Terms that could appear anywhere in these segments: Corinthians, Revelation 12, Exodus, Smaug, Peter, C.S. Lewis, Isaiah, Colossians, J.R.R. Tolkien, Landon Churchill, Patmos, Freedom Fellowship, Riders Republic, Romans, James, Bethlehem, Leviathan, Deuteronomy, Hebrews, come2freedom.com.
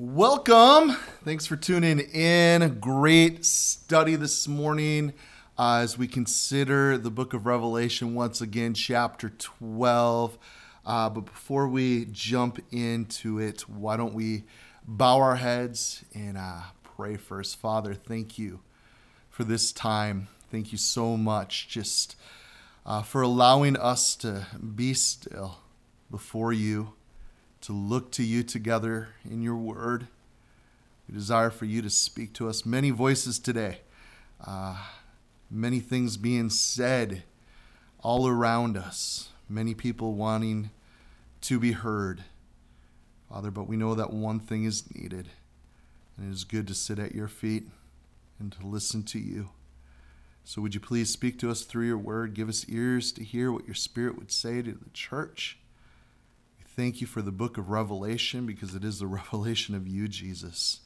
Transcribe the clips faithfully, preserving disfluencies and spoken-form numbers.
Welcome. Thanks for tuning in. Great study this morning uh, as we consider the book of Revelation once again, chapter twelve. Uh, but before we jump into it, why don't we bow our heads and uh, pray first. Father, thank you for this time. Thank you so much just uh, for allowing us to be still before you, to look to you together in your word. We desire for you to speak to us. Many voices today, uh, many things being said all around us, many people wanting to be heard. Father, but we know that one thing is needed, and it is good to sit at your feet and to listen to you. So would you please speak to us through your word? Give us ears to hear what your spirit would say to the church. Thank you for the book of Revelation, because it is the revelation of you, Jesus.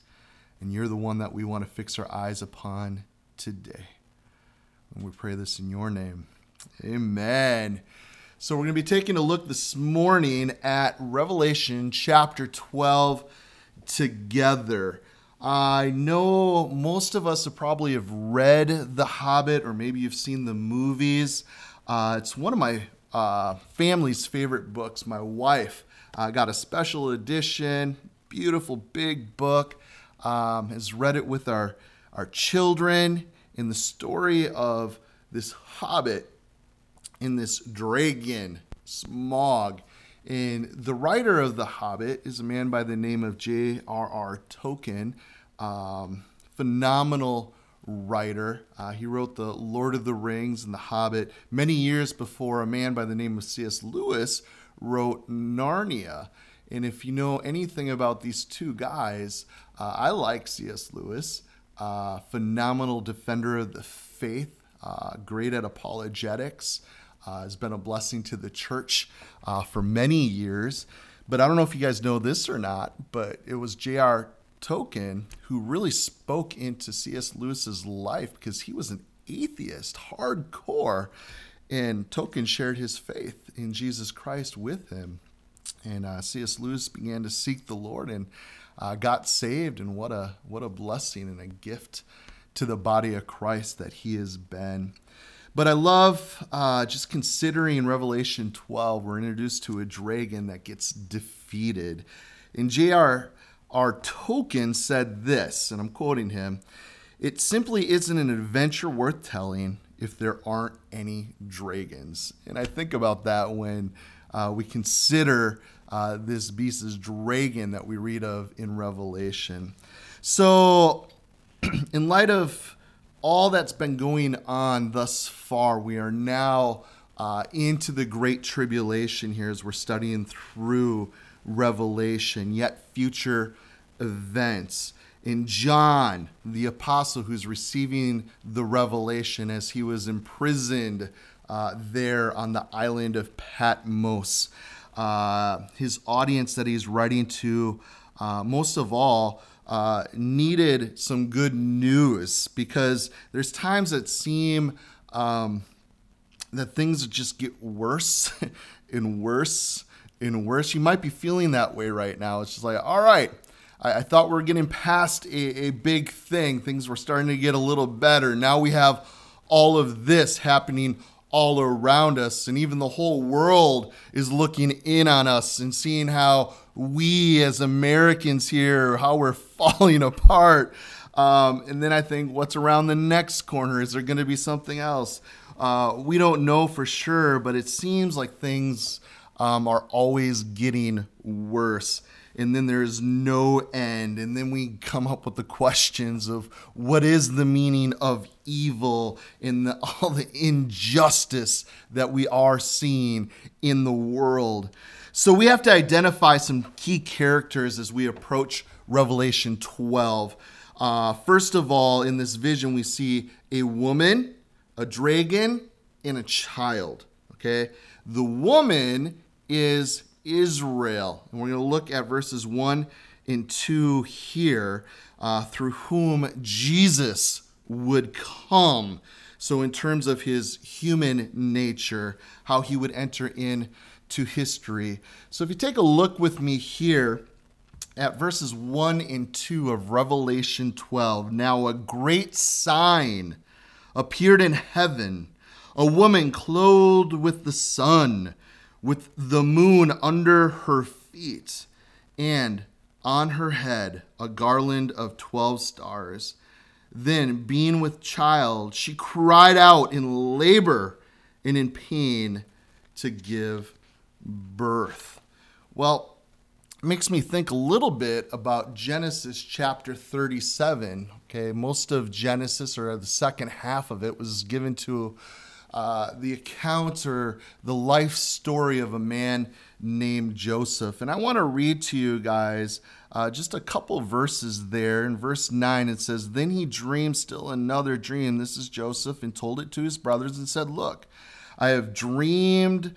And you're the one that we want to fix our eyes upon today. And we pray this in your name. Amen. So we're going to be taking a look this morning at Revelation chapter twelve together. I know most of us have probably have read The Hobbit, or maybe you've seen the movies. Uh, it's one of my Uh, family's favorite books. My wife uh, got a special edition, beautiful big book, um, has read it with our, our children. And the story of this hobbit and this dragon, Smaug. And the writer of The Hobbit is a man by the name of J R R Tolkien, um, phenomenal writer. Uh, he wrote The Lord of the Rings and The Hobbit many years before a man by the name of C S Lewis wrote Narnia. And if you know anything about these two guys, uh, I like C S Lewis, uh, phenomenal defender of the faith, uh, great at apologetics, uh, has been a blessing to the church uh, for many years. But I don't know if you guys know this or not, but it was J R Tolkien who really spoke into C S Lewis's life, because he was an atheist, hardcore, and Tolkien shared his faith in Jesus Christ with him. And uh, C S Lewis began to seek the Lord and uh, got saved. And what a what a blessing and a gift to the body of Christ that he has been. But I love uh, just considering Revelation twelve. We're introduced to a dragon that gets defeated. In J R Our Tolkien said this, and I'm quoting him, "It simply isn't an adventure worth telling if there aren't any dragons." And I think about that when uh, we consider uh, this beast's dragon that we read of in Revelation. So in light of all that's been going on thus far, we are now uh, into the Great Tribulation here as we're studying through Revelation, yet future events. In John, the apostle who's receiving the revelation as he was imprisoned uh, there on the island of Patmos, uh, his audience that he's writing to, uh, most of all, uh, needed some good news, because there's times that seem um, that things just get worse and worse. And worse, you might be feeling that way right now. It's just like, all right, I, I thought we were getting past a, a big thing. Things were starting to get a little better. Now we have all of this happening all around us. And even the whole world is looking in on us and seeing how we as Americans here, how we're falling apart. Um, and then I think, what's around the next corner? Is there going to be something else? Uh, we don't know for sure, but it seems like things Um, are always getting worse. And then there is no end. And then we come up with the questions of what is the meaning of evil and the, all the injustice that we are seeing in the world. So we have to identify some key characters as we approach Revelation twelve. Uh, first of all, in this vision, we see a woman, a dragon, and a child. Okay, the woman is Israel. And we're going to look at verses one and two here, uh, through whom Jesus would come. So in terms of his human nature, how he would enter into history. So if you take a look with me here at verses one and two of Revelation twelve. Now a great sign appeared in heaven, a woman clothed with the sun, with the moon under her feet, and on her head a garland of twelve stars. Then, being with child, she cried out in labor and in pain to give birth. Well, it makes me think a little bit about Genesis chapter thirty-seven. Okay, most of Genesis, or the second half of it, was given to Uh, the account or the life story of a man named Joseph. And I want to read to you guys uh, just a couple verses there. In verse nine, it says, "Then he dreamed still another dream." This is Joseph, and told it to his brothers and said, "Look, I have dreamed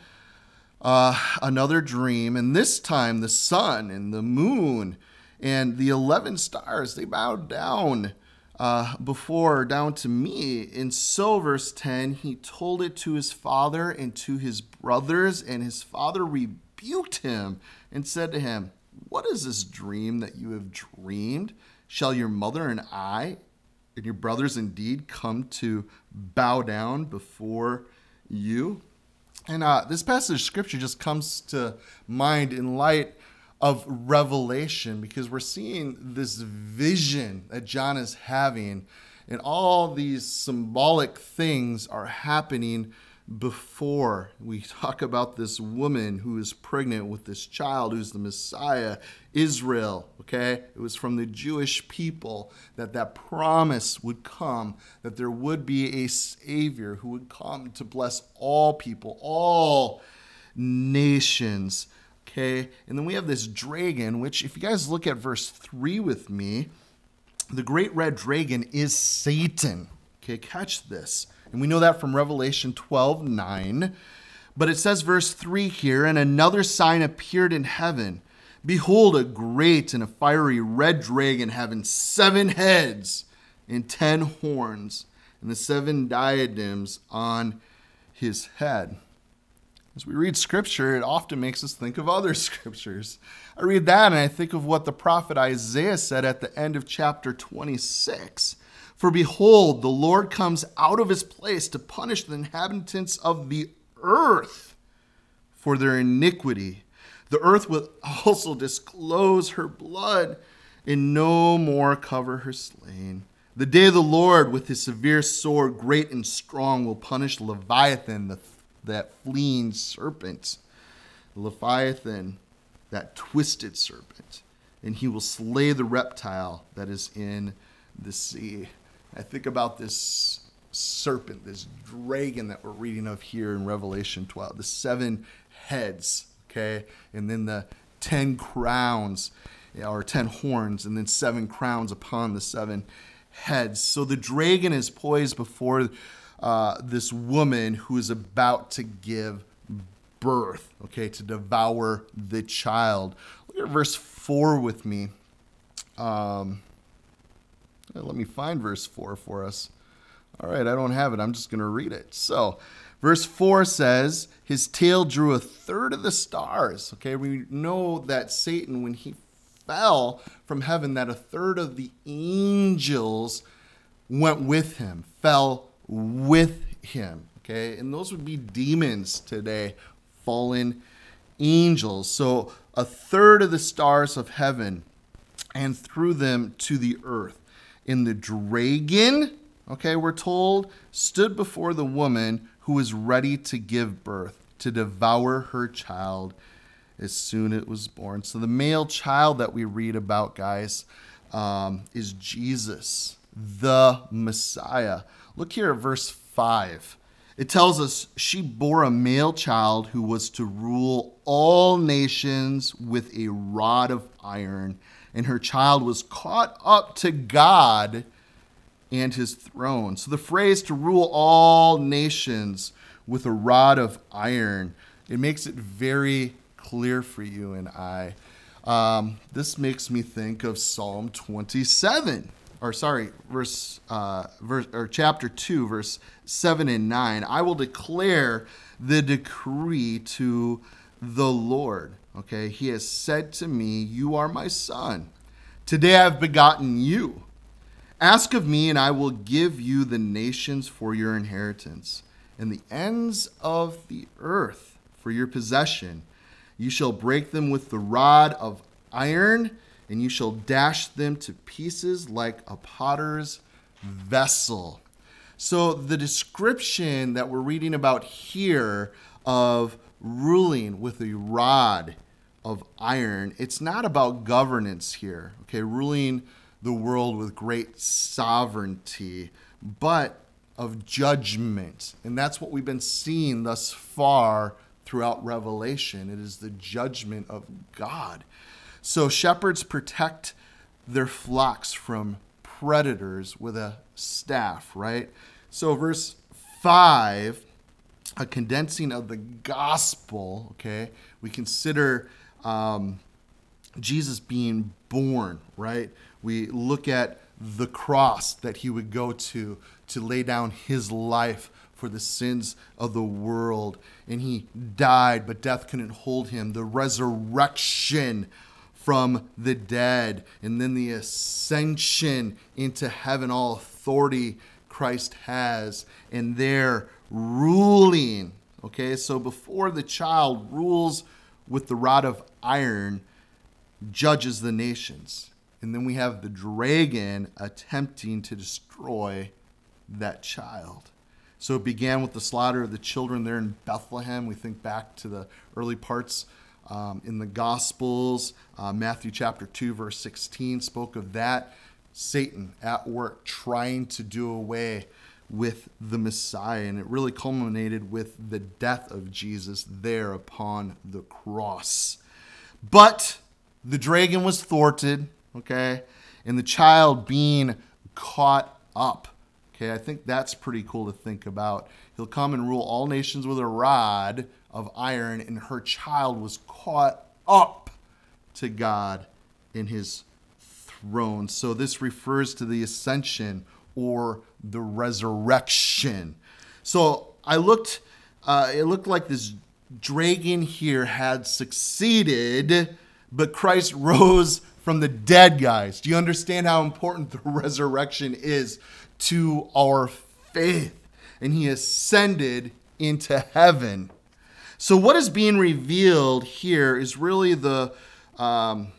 uh, another dream. And this time the sun and the moon and the eleven stars, they bowed down Uh, before down to me." In so verse ten, he told it to his father and to his brothers, and his father rebuked him and said to him, "What is this dream that you have dreamed? Shall your mother and I and your brothers indeed come to bow down before you?" And uh, this passage of scripture just comes to mind in light of Revelation, because we're seeing this vision that John is having, and all these symbolic things are happening before. We talk about this woman who is pregnant with this child who's the Messiah, Israel, okay? It was from the Jewish people that that promise would come, that there would be a Savior who would come to bless all people, all nations. Okay, and then we have this dragon, which, if you guys look at verse three with me, the great red dragon is Satan. Okay, catch this. And we know that from Revelation twelve nine. But it says verse three here, "And another sign appeared in heaven. Behold, a great and a fiery red dragon having seven heads and ten horns, and the seven diadems on his head." As we read scripture, it often makes us think of other scriptures. I read that and I think of what the prophet Isaiah said at the end of chapter twenty-six. "For behold, the Lord comes out of his place to punish the inhabitants of the earth for their iniquity. The earth will also disclose her blood and no more cover her slain. The day of the Lord with his severe sword, great and strong, will punish Leviathan, the that fleeing serpent, Leviathan, that twisted serpent, and he will slay the reptile that is in the sea." I think about this serpent, this dragon that we're reading of here in Revelation twelve, the seven heads, okay, and then the ten crowns, or ten horns, and then seven crowns upon the seven heads. So the dragon is poised before Uh, this woman who is about to give birth, okay, to devour the child. Look at verse four with me. Um, let me find verse four for us. All right, I don't have it. I'm just going to read it. So verse four says, "His tail drew a third of the stars." Okay, we know that Satan, when he fell from heaven, that a third of the angels went with him, fell with him, okay? And those would be demons today, fallen angels. So a third of the stars of heaven, and through them to the earth. And the dragon, okay, we're told, stood before the woman who was ready to give birth, to devour her child as soon as it was born. So the male child that we read about, guys, um, is Jesus, the Messiah. Look here at verse five. It tells us she bore a male child who was to rule all nations with a rod of iron, and her child was caught up to God and his throne. So the phrase "to rule all nations with a rod of iron," it makes it very clear for you and I. Um, this makes me think of Psalm twenty-seven. Or sorry, verse, uh, verse or chapter two, verse seven and nine. "I will declare the decree to the Lord." Okay, he has said to me, you are my son. Today I've begotten you. Ask of me, and I will give you the nations for your inheritance, and the ends of the earth for your possession. You shall break them with the rod of iron, and you shall dash them to pieces like a potter's vessel. So the description that we're reading about here of ruling with a rod of iron, it's not about governance here, okay, ruling the world with great sovereignty, but of judgment. And that's what we've been seeing thus far throughout Revelation. It is the judgment of God. So shepherds protect their flocks from predators with a staff, right? So verse five, a condensing of the gospel, okay? We consider um, Jesus being born, right? We look at the cross that he would go to to lay down his life for the sins of the world. And he died, but death couldn't hold him. The resurrection from the dead, and then the ascension into heaven, all authority Christ has, and their ruling. Okay, so before the child rules with the rod of iron, judges the nations. And then we have the dragon attempting to destroy that child. So it began with the slaughter of the children there in Bethlehem. We think back to the early parts Um, in the Gospels, uh, Matthew chapter two, verse sixteen spoke of that. Satan at work trying to do away with the Messiah. And it really culminated with the death of Jesus there upon the cross. But the dragon was thwarted, okay? And the child being caught up, okay? I think that's pretty cool to think about. He'll come and rule all nations with a rod of iron, and her child was caught up to God in his throne. So this refers to the ascension or the resurrection. So I looked, uh, it looked like this dragon here had succeeded, but Christ rose from the dead, guys. Do you understand how important the resurrection is to our faith? And he ascended into heaven. So what is being revealed here is really the um,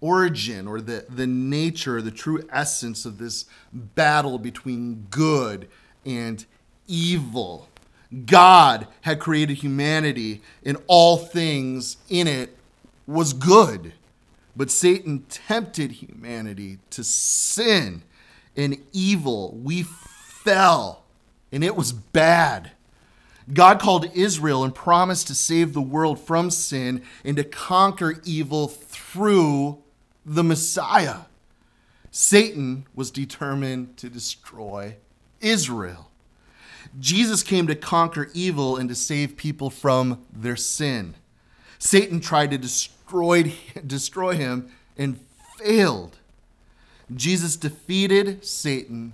origin or the, the nature, the true essence of this battle between good and evil. God had created humanity, and all things in it was good. But Satan tempted humanity to sin and evil. We fell, and it was bad. God called Israel and promised to save the world from sin and to conquer evil through the Messiah. Satan was determined to destroy Israel. Jesus came to conquer evil and to save people from their sin. Satan tried to destroy, destroy him and failed. Jesus defeated Satan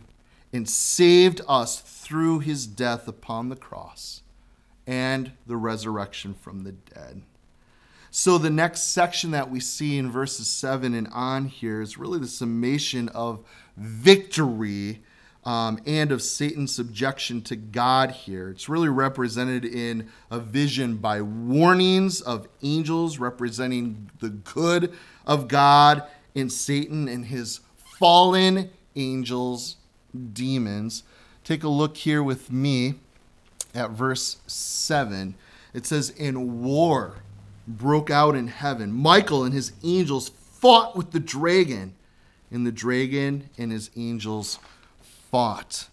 and saved us through his death upon the cross and the resurrection from the dead. So the next section that we see in verses seven and on here is really the summation of victory um, and of Satan's subjection to God here. It's really represented in a vision by warnings of angels representing the good of God, and Satan and his fallen angels, demons. Take a look here with me at verse seven. It says, "And war broke out in heaven. Michael and his angels fought with the dragon, and the dragon and his angels fought.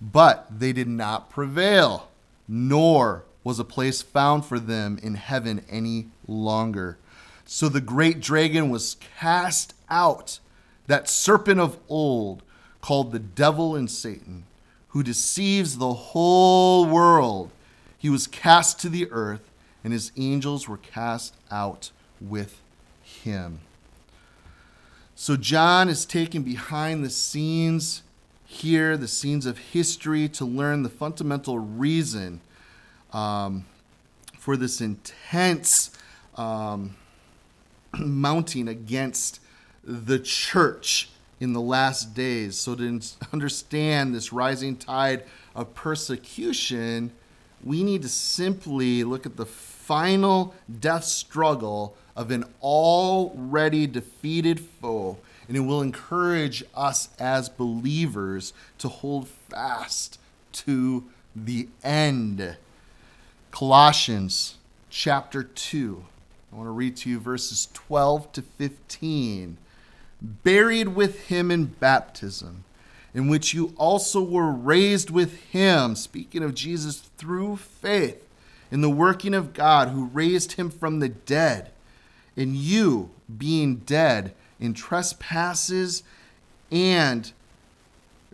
But they did not prevail, nor was a place found for them in heaven any longer. So the great dragon was cast out, that serpent of old, called the devil and Satan, who deceives the whole world. He was cast to the earth, and his angels were cast out with him." So John is taken behind the scenes here, the scenes of history, to learn the fundamental reason um, for this intense um, mounting against the church in the last days. So to understand this rising tide of persecution, we need to simply look at the final death struggle of an already defeated foe, and it will encourage us as believers to hold fast to the end. Colossians chapter two. I want to read to you verses twelve to fifteen. Buried with him in baptism, in which you also were raised with him, speaking of Jesus, through faith in the working of God who raised him from the dead, and you being dead in trespasses and,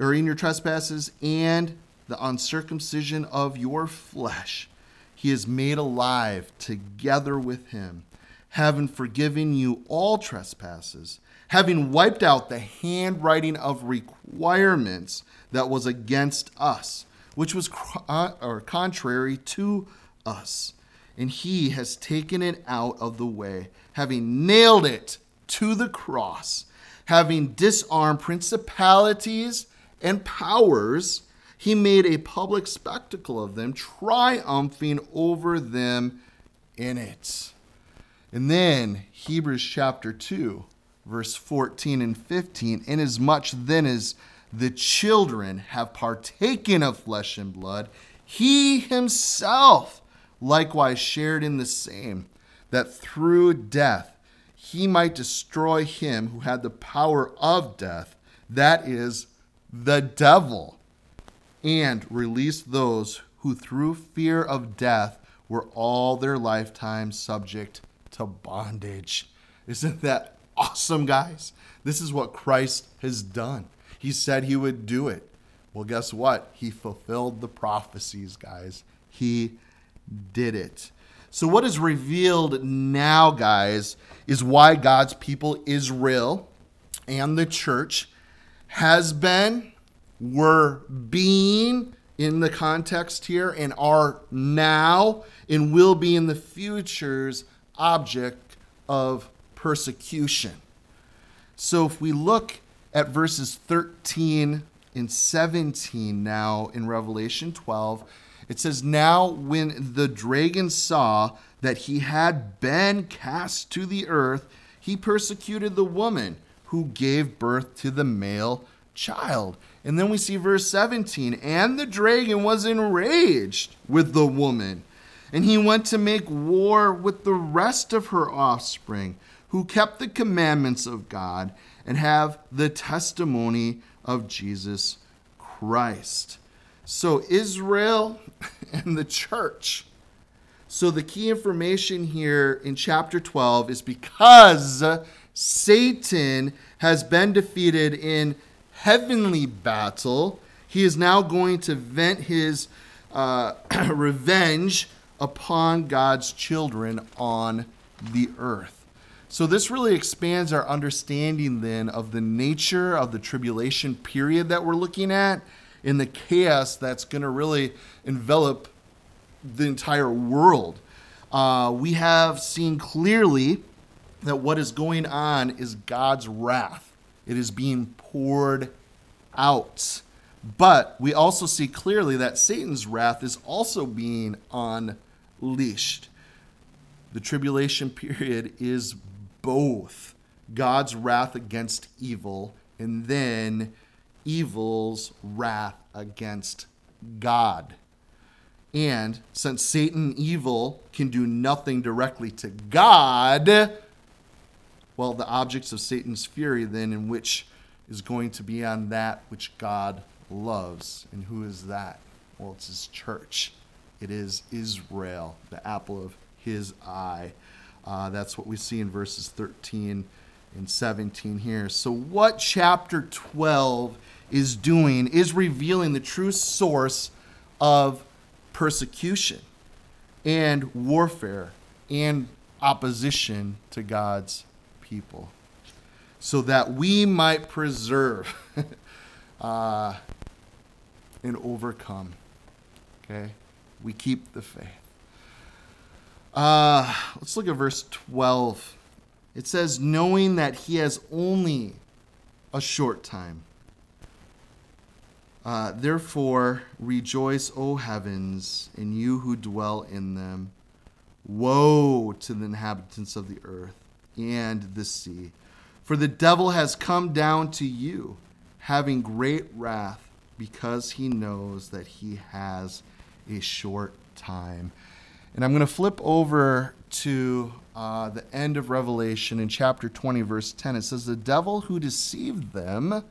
or in your trespasses and the uncircumcision of your flesh, he is made alive together with him, having forgiven you all trespasses, having wiped out the handwriting of requirements that was against us, which was cr- or contrary to us. And he has taken it out of the way, having nailed it to the cross, having disarmed principalities and powers. He made a public spectacle of them, triumphing over them in it. And then Hebrews chapter two, verse fourteen and fifteen, inasmuch then as the children have partaken of flesh and blood, he himself likewise shared in the same, that through death he might destroy him who had the power of death, that is, the devil, and release those who through fear of death were all their lifetime subject to bondage. Isn't that awesome, guys? This is what Christ has done. He said he would do it. Well, guess what? He fulfilled the prophecies, guys. He did it. So what is revealed now, guys, is why God's people, Israel, and the church has been, were being in the context here, and are now, and will be in the future's object of persecution. So if we look at verses thirteen and seventeen now in Revelation twelve, it says, now when the dragon saw that he had been cast to the earth, he persecuted the woman who gave birth to the male child. And then we see verse seventeen, and the dragon was enraged with the woman, and he went to make war with the rest of her offspring, who kept the commandments of God and have the testimony of Jesus Christ. So Israel and the church. So the key information here in chapter twelve is because Satan has been defeated in heavenly battle, he is now going to vent his uh, revenge upon God's children on the earth. So this really expands our understanding then of the nature of the tribulation period that we're looking at, and the chaos that's going to really envelop the entire world. Uh, we have seen clearly that what is going on is God's wrath. It is being poured out. But we also see clearly that Satan's wrath is also being unleashed. The tribulation period is both God's wrath against evil and then evil's wrath against God. And since Satan, evil, can do nothing directly to God, well, the objects of Satan's fury then in which is going to be on that which God loves. And who is that? Well, it's his church. It is Israel, the apple of his eye. Uh, that's what we see in verses thirteen and seventeen here. So what chapter twelve is doing is revealing the true source of persecution and warfare and opposition to God's people, so that we might preserve uh, and overcome. Okay? We keep the faith. Uh, let's look at verse twelve. It says, knowing that he has only a short time. Uh, Therefore, rejoice, O heavens, and you who dwell in them. Woe to the inhabitants of the earth and the sea. For the devil has come down to you, having great wrath, because he knows that he has a short time. And I'm going to flip over to uh, the end of Revelation in chapter twenty, verse ten. It says, the devil who deceived them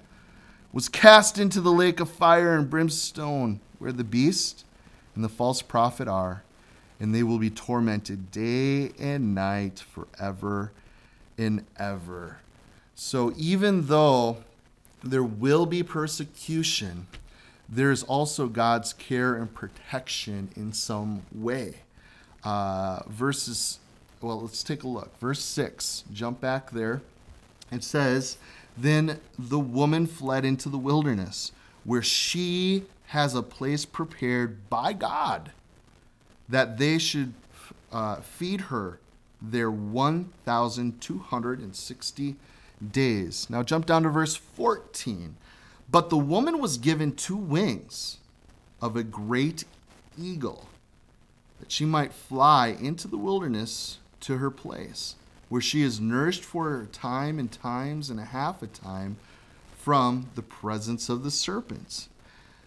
was cast into the lake of fire and brimstone, where the beast and the false prophet are, and they will be tormented day and night forever and ever. So even though there will be persecution, there is also God's care and protection in some way. Uh, verses, well, let's take a look. Verse six, jump back there. It says, then the woman fled into the wilderness, where she has a place prepared by God, that they should uh, feed her their one thousand two hundred sixty days. Now jump down to verse fourteen. But the woman was given two wings of a great eagle, that she might fly into the wilderness to her place, where she is nourished for her time and times and a half a time from the presence of the serpents.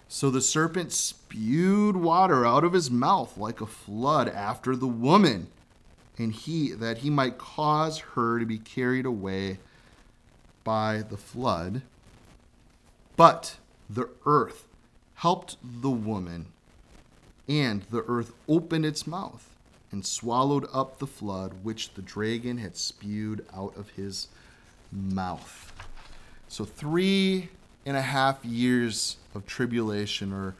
So the serpent spewed water out of his mouth like a flood after the woman, and he that he might cause her to be carried away by the flood. But the earth helped the woman, and the earth opened its mouth and swallowed up the flood which the dragon had spewed out of his mouth. So three and a half years of tribulation, or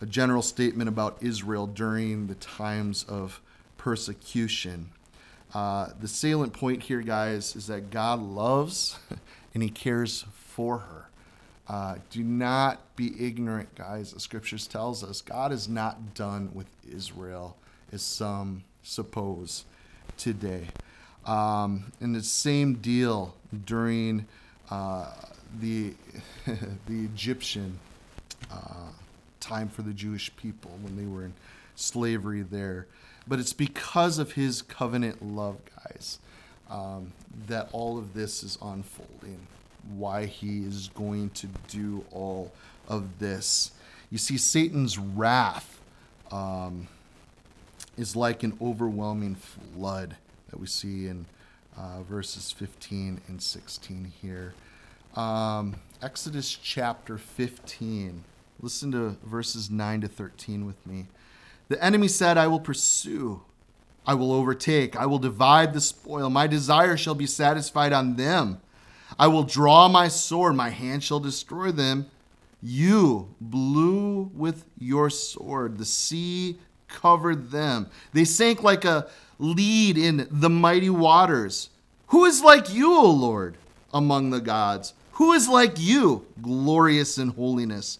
a general statement about Israel during the times of persecution. Uh, the salient point here, guys, is that God loves and he cares for her. Uh, do not be ignorant, guys. The scriptures tells us God is not done with Israel, as some suppose today. Um, and the same deal during uh, the the Egyptian uh, time for the Jewish people when they were in slavery there. But it's because of his covenant love, guys, um, that all of this is unfolding, why he is going to do all of this. You see, Satan's wrath um, is like an overwhelming flood that we see in uh, verses fifteen and sixteen here. Um, Exodus chapter fifteen. Listen to verses nine to thirteen with me. The enemy said, I will pursue, I will overtake, I will divide the spoil. My desire shall be satisfied on them. I will draw my sword, my hand shall destroy them. You blew with your sword, the sea covered them. They sank like a lead in the mighty waters. Who is like you, O Lord, among the gods? Who is like you, glorious in holiness,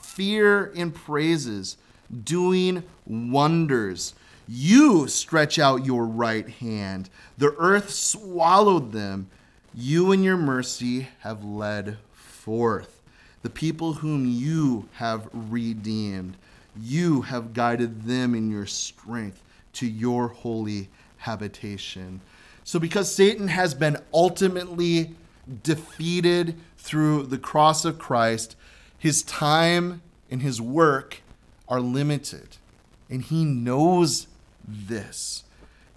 fear in praises, doing wonders? You stretch out your right hand. The earth swallowed them. You in your mercy have led forth the people whom you have redeemed. You have guided them in your strength to your holy habitation. So because Satan has been ultimately defeated through the cross of Christ, his time and his work are limited. And he knows this.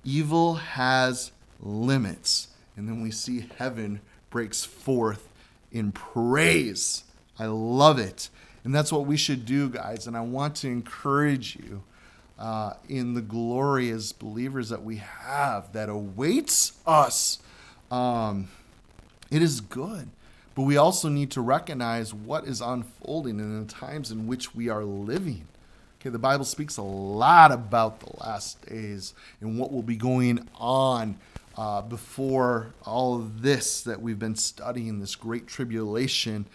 Evil has limits. And then we see heaven breaks forth in praise. I love it. And that's what we should do, guys. And I want to encourage you uh, in the glory as believers that we have, that awaits us. Um, it is good. But we also need to recognize what is unfolding in the times in which we are living. Okay, the Bible speaks a lot about the last days and what will be going on Uh, before all of this that we've been studying, this great tribulation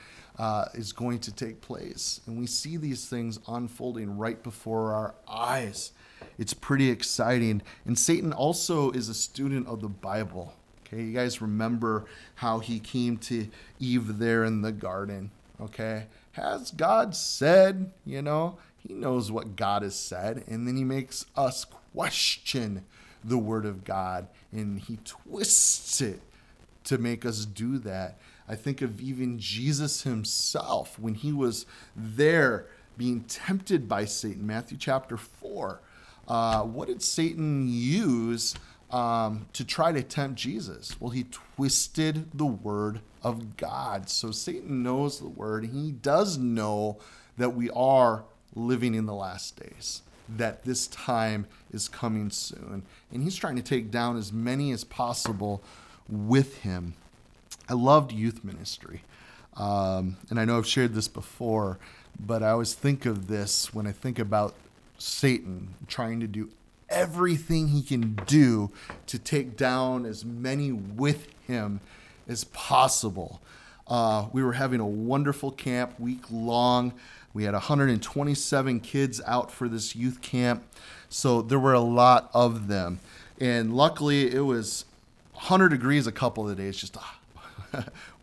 uh, is going to take place. And we see these things unfolding right before our eyes. It's pretty exciting. And Satan also is a student of the Bible. Okay, you guys remember how he came to Eve there in the garden. Okay, has God said, you know, he knows what God has said. And then he makes us question the word of God, and he twists it to make us do that. I think of even Jesus himself when he was there being tempted by Satan, Matthew chapter four. Uh, what did Satan use um, to try to tempt Jesus? Well, he twisted the word of God. So Satan knows the word. He does know that we are living in the last days, that this time is coming soon. And he's trying to take down as many as possible with him. I loved youth ministry. Um, and I know I've shared this before, but I always think of this when I think about Satan trying to do everything he can do to take down as many with him as possible. Uh, we were having a wonderful camp, week long. We had one hundred twenty-seven kids out for this youth camp. So there were a lot of them. And luckily, it was one hundred degrees a couple of the days. Just ah.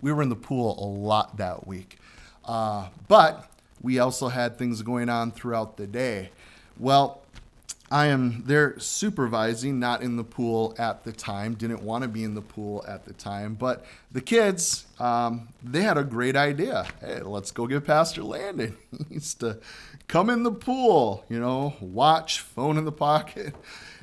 We were in the pool a lot that week. Uh, but we also had things going on throughout the day. Well, I am there supervising, not in the pool at the time. Didn't want to be in the pool at the time. But the kids, um, they had a great idea. Hey, let's go get Pastor Landon. He used to come in the pool, you know, watch, phone in the pocket,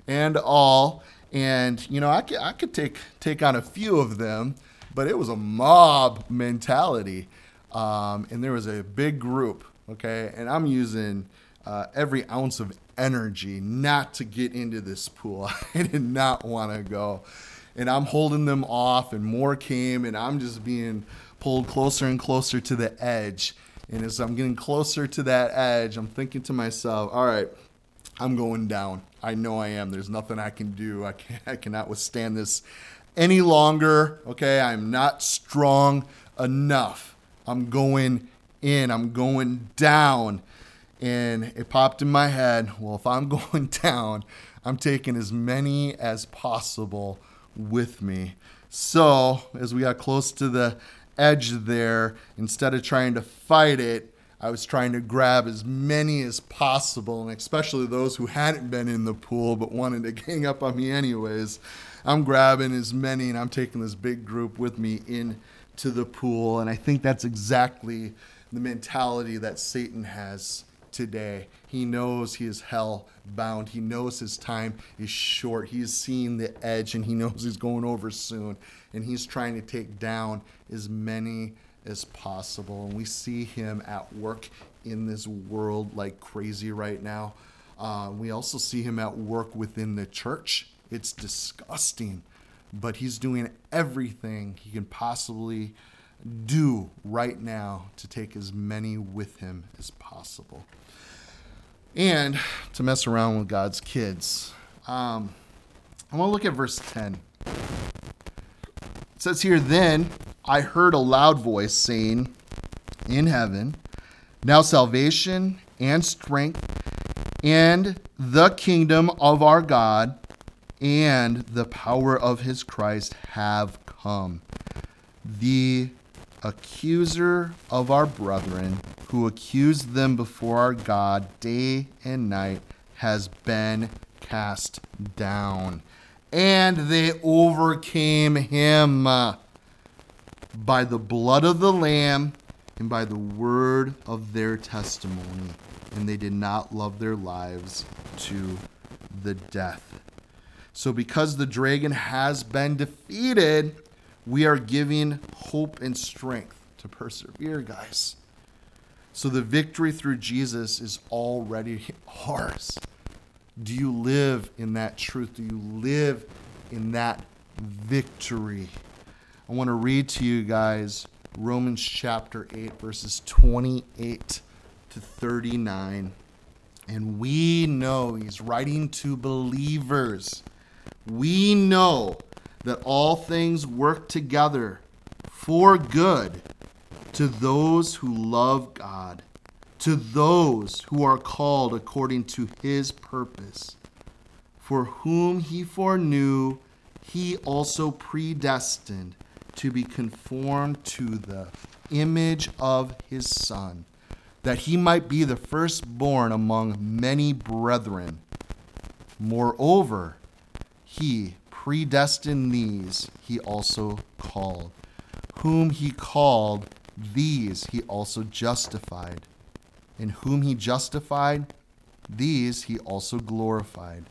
and all. And, you know, I could, I could take, take on a few of them, but it was a mob mentality. Um, and there was a big group, okay? And I'm using uh, every ounce of energy not to get into this pool. I did not want to go. And I'm holding them off, and more came, and I'm just being pulled closer and closer to the edge. And as I'm getting closer to that edge, I'm thinking to myself, all right, I'm going down. I know I am. There's nothing I can do. I can't, I cannot withstand this any longer. Okay, I'm not strong enough. I'm going in. I'm going down. And it popped in my head, well, if I'm going down, I'm taking as many as possible with me. So as we got close to the edge there, instead of trying to fight it, I was trying to grab as many as possible, and especially those who hadn't been in the pool but wanted to gang up on me anyways. I'm grabbing as many, and I'm taking this big group with me into the pool. And I think that's exactly the mentality that Satan has today. He knows he is hell bound. He knows his time is short. He is seeing the edge, and he knows he's going over soon. And he's trying to take down as many as possible. And we see him at work in this world like crazy right now. Uh, we also see him at work within the church. It's disgusting, but he's doing everything he can possibly do right now to take as many with him as possible. And to mess around with God's kids. Um, I want to look at verse ten. It says here, then I heard a loud voice saying in heaven, now salvation and strength and the kingdom of our God and the power of his Christ have come. The accuser of our brethren, who accused them before our God day and night, has been cast down. And they overcame him by the blood of the Lamb and by the word of their testimony. And they did not love their lives to the death. So because the dragon has been defeated, we are giving hope and strength to persevere, guys. So the victory through Jesus is already ours. Do you live in that truth? Do you live in that victory? I want to read to you guys Romans chapter eight, verses twenty-eight to thirty-nine. And we know, he's writing to believers. We know that all things work together for good to those who love God, to those who are called according to his purpose. For whom he foreknew, he also predestined to be conformed to the image of his Son, that he might be the firstborn among many brethren. Moreover, he predestined these, he also called. Whom he called, these he also justified. And whom he justified, these he also glorified.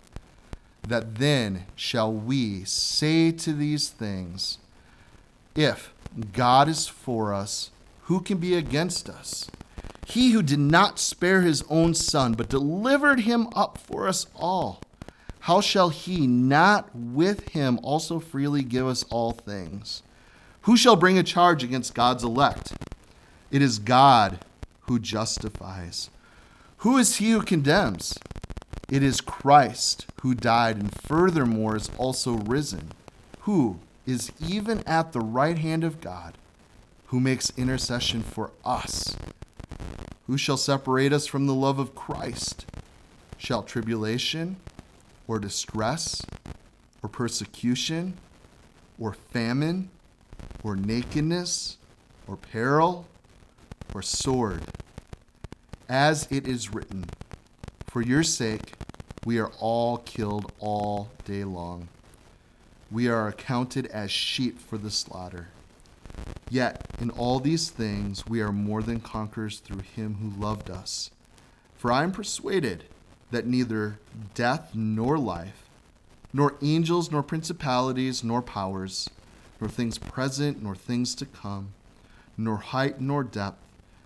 That then shall we say to these things, if God is for us, who can be against us? He who did not spare his own Son, but delivered him up for us all, how shall he not with him also freely give us all things? Who shall bring a charge against God's elect? It is God who justifies. Who is he who condemns? It is Christ who died and furthermore is also risen, who is even at the right hand of God, who makes intercession for us. Who shall separate us from the love of Christ? Shall tribulation, or distress, or persecution, or famine, or nakedness, or peril, or sword? As it is written, for your sake, we are all killed all day long. We are accounted as sheep for the slaughter. Yet in all these things we are more than conquerors through him who loved us. For I am persuaded that neither death nor life, nor angels nor principalities nor powers, nor things present nor things to come, nor height nor depth,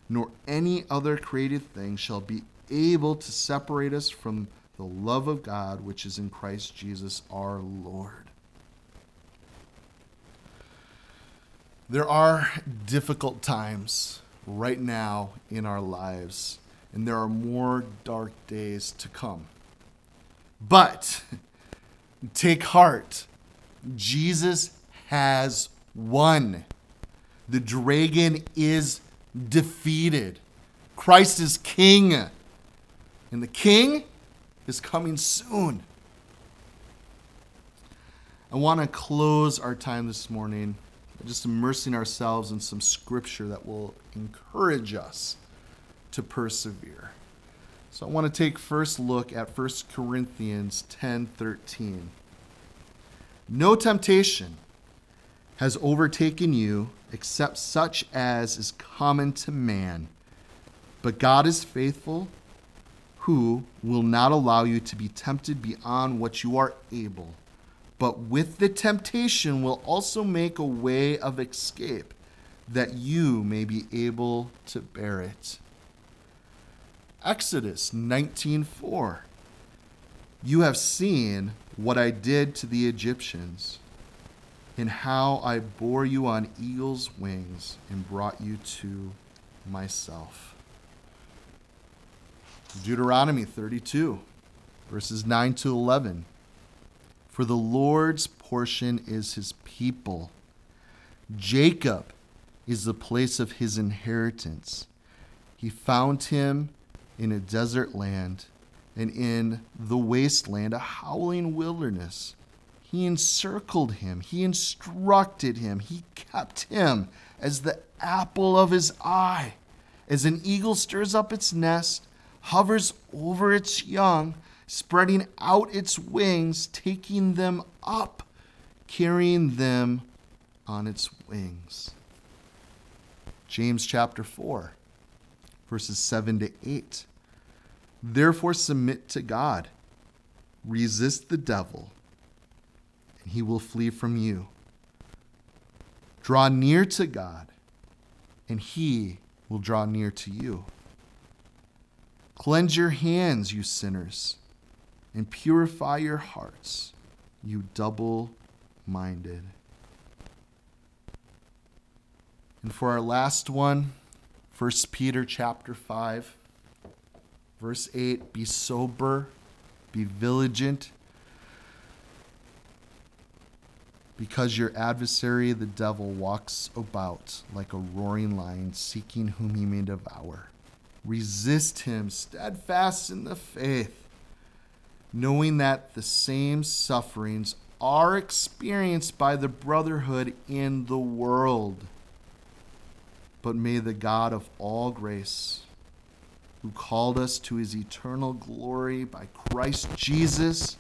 nor any other created thing shall be able to separate us from the love of God which is in Christ Jesus our Lord. There are difficult times right now in our lives, and there are more dark days to come. But take heart, Jesus has won. The dragon is defeated. Christ is king, and the king is coming soon. I want to close our time this morning just immersing ourselves in some scripture that will encourage us to persevere. So I want to take first look at First Corinthians ten thirteen. No temptation has overtaken you except such as is common to man. But God is faithful, who will not allow you to be tempted beyond what you are able, but with the temptation will also make a way of escape, that you may be able to bear it. Exodus nineteen four. You have seen what I did to the Egyptians, and how I bore you on eagle's wings and brought you to myself. Deuteronomy thirty-two, verses nine to eleven. For the Lord's portion is his people. Jacob is the place of his inheritance. He found him in a desert land, and in the wasteland, a howling wilderness. He encircled him. He instructed him. He kept him as the apple of his eye. As an eagle stirs up its nest, hovers over its young, spreading out its wings, taking them up, carrying them on its wings. James chapter four, verses seven to eight. Therefore submit to God, resist the devil, and he will flee from you. Draw near to God, and he will draw near to you. Cleanse your hands, you sinners, and purify your hearts, you double-minded. And for our last one, First Peter chapter five, verse eight, be sober, be vigilant, because your adversary, the devil, walks about like a roaring lion, seeking whom he may devour. Resist him, steadfast in the faith, knowing that the same sufferings are experienced by the brotherhood in the world. But may the God of all grace, who called us to his eternal glory by Christ Jesus,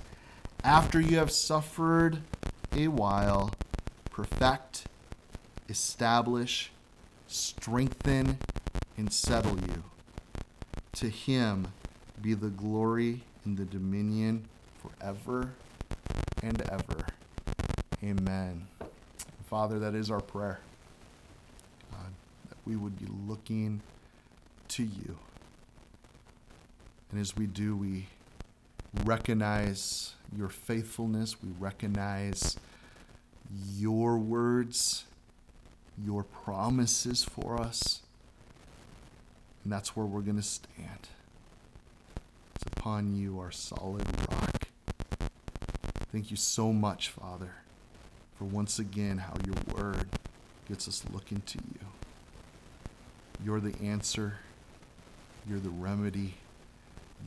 after you have suffered a while, perfect, establish, strengthen, and settle you. To him be the glory and the dominion forever and ever. Amen. Father, that is our prayer. God, that we would be looking to you. And as we do, we recognize your faithfulness. We recognize your words, your promises for us. And that's where we're going to stand. It's upon you, our solid rock. Thank you so much, Father, for once again how your word gets us looking to you. You're the answer. You're the remedy.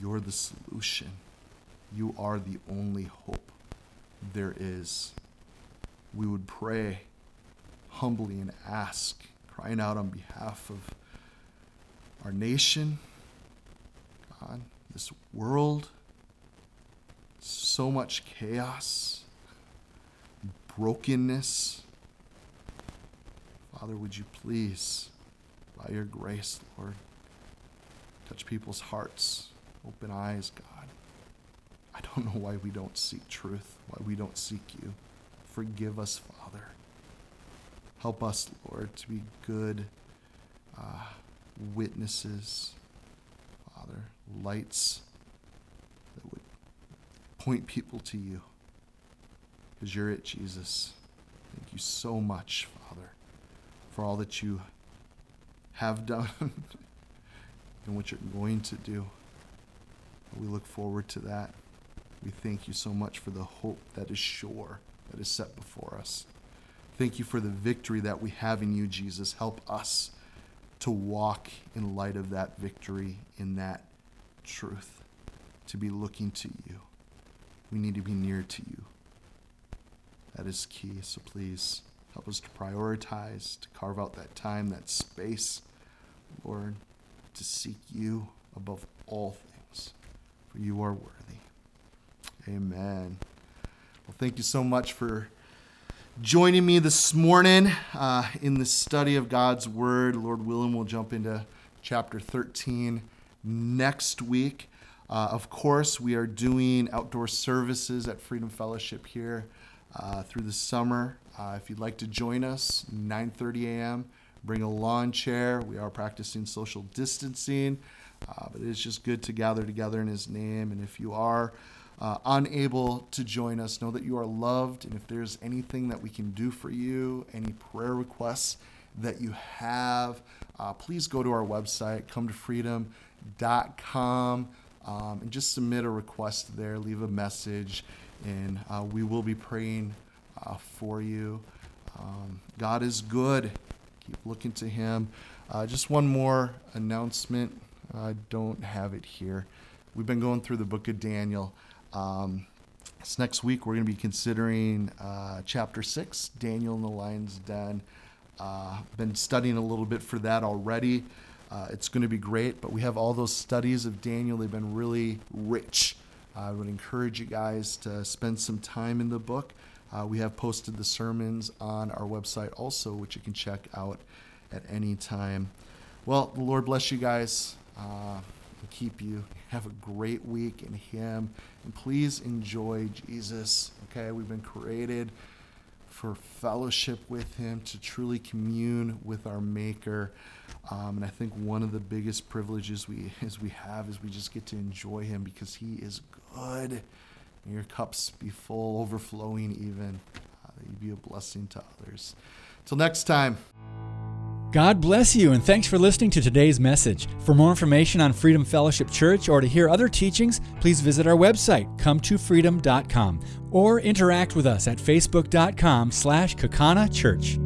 You're the solution. You are the only hope there is. We would pray humbly and ask, crying out on behalf of our nation, God, this world, so much chaos, brokenness. Father, would you please, by your grace, Lord, touch people's hearts, open eyes, God. I don't know why we don't seek truth, why we don't seek you. Forgive us, Father. Help us, Lord, to be good uh, witnesses, Father, lights that would point people to you, because you're it, Jesus. Thank you so much, Father, for all that you have done and what you're going to do. We look forward to that. We thank you so much for the hope that is sure, that is set before us. Thank you for the victory that we have in you, Jesus. Help us to walk in light of that victory, in that truth, to be looking to you. We need to be near to you. That is key. So please help us to prioritize, to carve out that time, that space, Lord, to seek you above all things, for you are worthy. Amen. Well, thank you so much for joining me this morning uh, in the study of God's Word. Lord willing, we'll jump into chapter thirteen next week. Uh, of course, we are doing outdoor services at Freedom Fellowship here uh, through the summer. Uh, if you'd like to join us, nine thirty a.m., bring a lawn chair. We are practicing social distancing, uh, but it's just good to gather together in His name. And if you are Uh, unable to join us, know that you are loved, and if there's anything that we can do for you, any prayer requests that you have, uh, please go to our website, come to freedom dot com, um, and just submit a request there, leave a message, and uh, we will be praying uh, for you. Um, God is good. Keep looking to Him. Uh, just one more announcement. I don't have it here. We've been going through the book of Daniel. Um, this next week, we're going to be considering uh, chapter six, Daniel in the Lion's Den. Uh, been studying a little bit for that already. Uh, it's going to be great, but we have all those studies of Daniel. They've been really rich. I would encourage you guys to spend some time in the book. Uh, we have posted the sermons on our website also, which you can check out at any time. Well, the Lord bless you guys. Uh, keep you. Have a great week in Him. And please enjoy Jesus. Okay, we've been created for fellowship with Him, to truly commune with our Maker. Um, and I think one of the biggest privileges we as we have is we just get to enjoy Him, because He is good. May your cups be full, overflowing even. Uh, that you be a blessing to others. Till next time. God bless you, and thanks for listening to today's message. For more information on Freedom Fellowship Church or to hear other teachings, please visit our website, come to freedom dot com, or interact with us at facebook dot com slash kakana church.